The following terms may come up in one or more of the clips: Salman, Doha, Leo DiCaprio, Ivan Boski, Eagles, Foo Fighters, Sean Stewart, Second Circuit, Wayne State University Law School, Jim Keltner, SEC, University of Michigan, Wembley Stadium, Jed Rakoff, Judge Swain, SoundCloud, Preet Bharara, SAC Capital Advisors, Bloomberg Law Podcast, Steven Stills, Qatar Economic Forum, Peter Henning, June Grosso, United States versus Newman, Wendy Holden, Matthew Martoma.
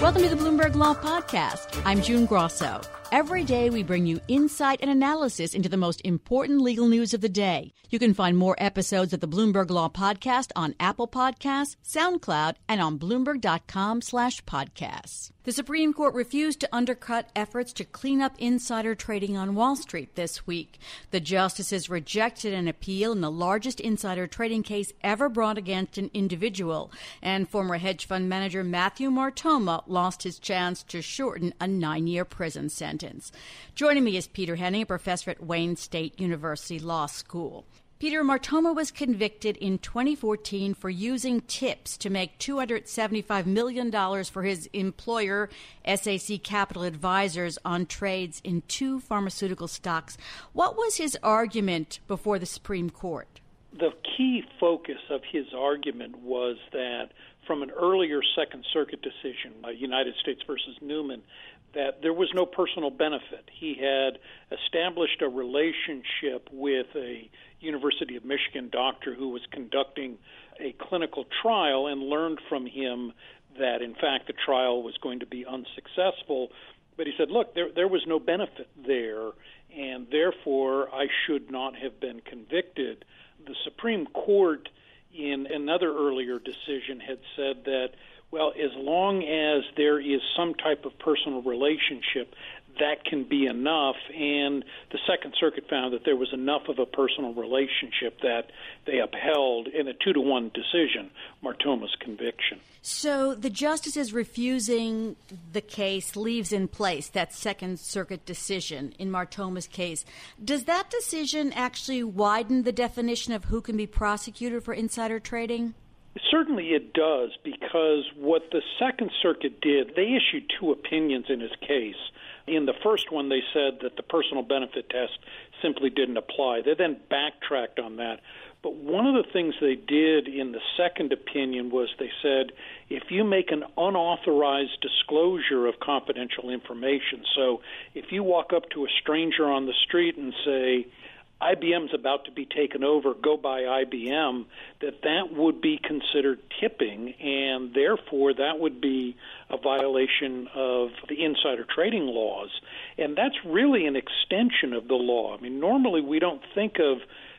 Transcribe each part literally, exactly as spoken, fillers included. Welcome to the Bloomberg Law Podcast. I'm June Grosso. Every day we bring you insight and analysis into the most important legal news of the day. You can find more episodes of the Bloomberg Law Podcast on Apple Podcasts, SoundCloud, and on Bloomberg dot com slash podcasts. The Supreme Court refused to undercut efforts to clean up insider trading on Wall Street this week. The justices rejected an appeal in the largest insider trading case ever brought against an individual, and former hedge fund manager Matthew Martoma lost his chance to shorten a nine-year prison sentence. Joining me is Peter Henning, a professor at Wayne State University Law School. Peter, Martoma was convicted in twenty fourteen for using tips to make two hundred seventy-five million dollars for his employer, S A C Capital Advisors, on trades in two pharmaceutical stocks. What was his argument before the Supreme Court? The key focus of his argument was that from an earlier Second Circuit decision, United States versus Newman, that there was no personal benefit. He had established a relationship with a University of Michigan doctor who was conducting a clinical trial and learned from him that, in fact, the trial was going to be unsuccessful. But he said, look, there, there was no benefit there, and therefore I should not have been convicted. The Supreme Court, in another earlier decision, had said that, well, as long as there is some type of personal relationship, that can be enough. And the Second Circuit found that there was enough of a personal relationship that they upheld in a two to one decision Martoma's conviction. So the justices refusing the case leaves in place that Second Circuit decision in Martoma's case. Does that decision actually widen the definition of who can be prosecuted for insider trading? Certainly it does, because what the Second Circuit did, they issued two opinions in his case. In the first one, they said that the personal benefit test simply didn't apply. They then backtracked on that. But one of the things they did in the second opinion was they said, if you make an unauthorized disclosure of confidential information, so if you walk up to a stranger on the street and say, I B M's about to be taken over, go buy I B M, that that would be considered tipping, and therefore that would be a violation of the insider trading laws. And that's really an extension of the law. I mean, normally we don't think of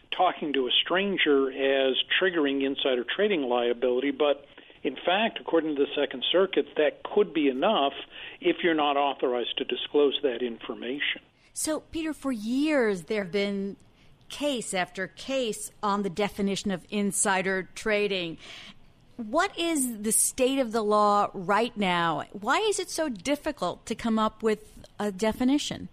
talking to a stranger as triggering insider trading liability, but in fact, according to the Second Circuit, that could be enough if you're not authorized to disclose that information. So, Peter, for years there have been case after case on the definition of insider trading. What is the state of the law right now? Why is it so difficult to come up with a definition?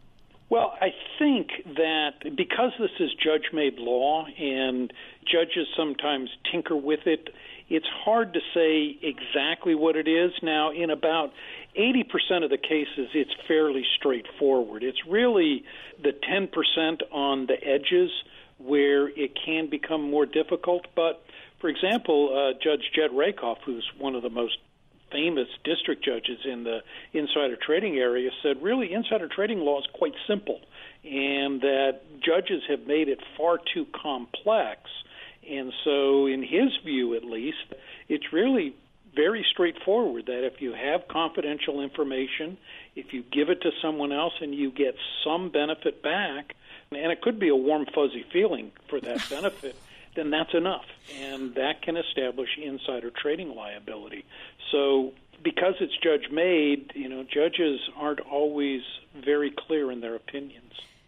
Well, I think that because this is judge-made law and judges sometimes tinker with it, it's hard to say exactly what it is. Now, in about eighty percent of the cases, it's fairly straightforward. It's really the ten percent on the edges where it can become more difficult. But, for example, uh, Judge Jed Rakoff, who's one of the most famous district judges in the insider trading area, said really insider trading law is quite simple and that judges have made it far too complex. And so in his view, at least, it's really very straightforward that if you have confidential information, if you give it to someone else and you get some benefit back, and it could be a warm, fuzzy feeling for that benefit, then that's enough. And that can establish insider trading liability. So because it's judge-made, you know, judges aren't always very clear in their opinions.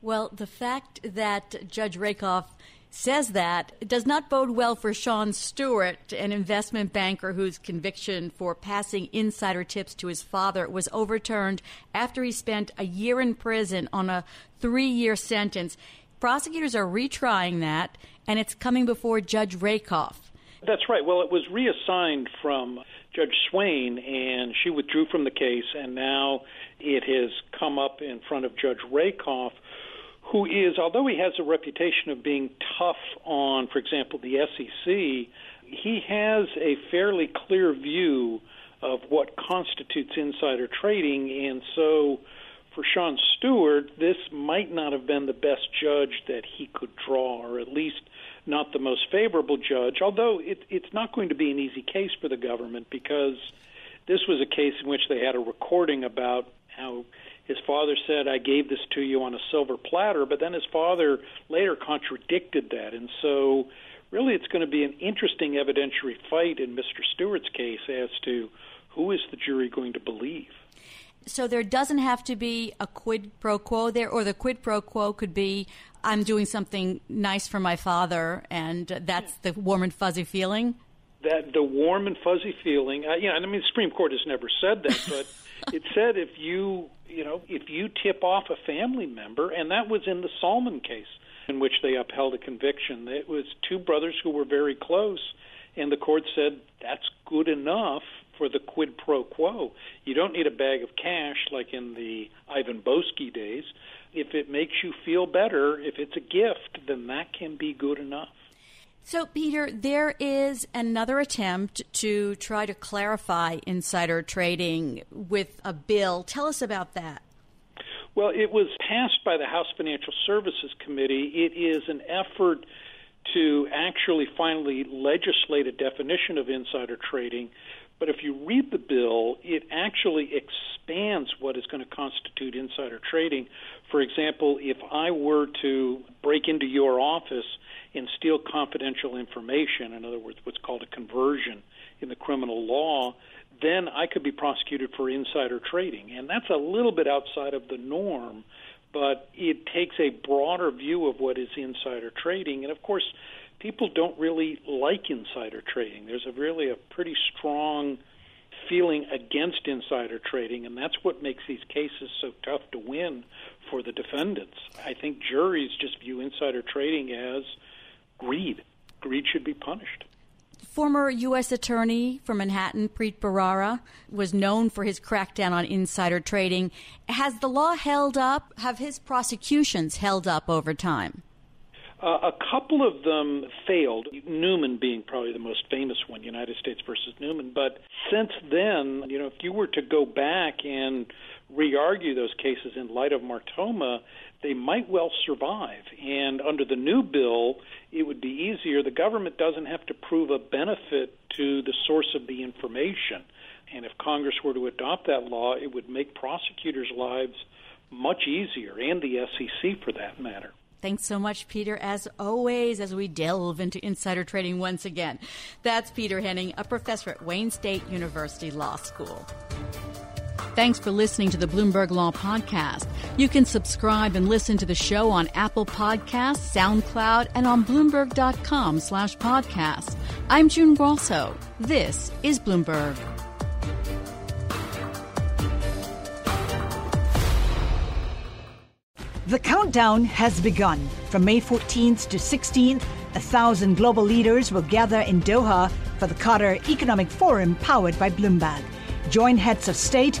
Well, the fact that Judge Rakoff says that it does not bode well for Sean Stewart, an investment banker whose conviction for passing insider tips to his father was overturned after he spent a year in prison on a three-year sentence. Prosecutors are retrying that, and it's coming before Judge Rakoff. That's right. Well, it was reassigned from Judge Swain, and she withdrew from the case, and now it has come up in front of Judge Rakoff, who is, although he has a reputation of being tough on, for example, the S E C, he has a fairly clear view of what constitutes insider trading. And so for Sean Stewart, this might not have been the best judge that he could draw, or at least not the most favorable judge, although it, it's not going to be an easy case for the government, because this was a case in which they had a recording about how his father said, "I gave this to you on a silver platter," but then his father later contradicted that. And so really it's going to be an interesting evidentiary fight in Mister Stewart's case as to who is the jury going to believe. So there doesn't have to be a quid pro quo there, or the quid pro quo could be, I'm doing something nice for my father, and that's the warm and fuzzy feeling? That the warm and fuzzy feeling, uh, you know, I mean, the Supreme Court has never said that, but it said if you, you know, if you tip off a family member, and that was in the Salman case in which they upheld a conviction. It was two brothers who were very close, and the court said that's good enough for the quid pro quo. You don't need a bag of cash like in the Ivan Boski days. If it makes you feel better, if it's a gift, then that can be good enough. So, Peter, there is another attempt to try to clarify insider trading with a bill. Tell us about that. Well, it was passed by the House Financial Services Committee. It is an effort to actually finally legislate a definition of insider trading. But if you read the bill, it actually expands what is going to constitute insider trading. For example, if I were to break into your office and steal confidential information, in other words, what's called a conversion in the criminal law, then I could be prosecuted for insider trading. And that's a little bit outside of the norm, but it takes a broader view of what is insider trading. And, of course, people don't really like insider trading. There's a really a pretty strong feeling against insider trading, and that's what makes these cases so tough to win for the defendants. I think juries just view insider trading as greed. Greed should be punished. Former U S attorney for Manhattan, Preet Bharara, was known for his crackdown on insider trading. Has the law held up? Have his prosecutions held up over time? Uh, a couple of them failed, Newman being probably the most famous one, United States versus Newman. But since then, you know, if you were to go back and re-argue those cases in light of Martoma, they might well survive. And under the new bill, it would be easier. The government doesn't have to prove a benefit to the source of the information. And if Congress were to adopt that law, it would make prosecutors' lives much easier, and the S E C for that matter. Thanks so much, Peter, as always, as we delve into insider trading once again. That's Peter Henning, a professor at Wayne State University Law School. Thanks for listening to the Bloomberg Law Podcast. You can subscribe and listen to the show on Apple Podcasts, SoundCloud, and on Bloomberg.com slash podcast. I'm June Grosso. This is Bloomberg. The countdown has begun. From May fourteenth to sixteenth, a thousand global leaders will gather in Doha for the Qatar Economic Forum, powered by Bloomberg. Join heads of state,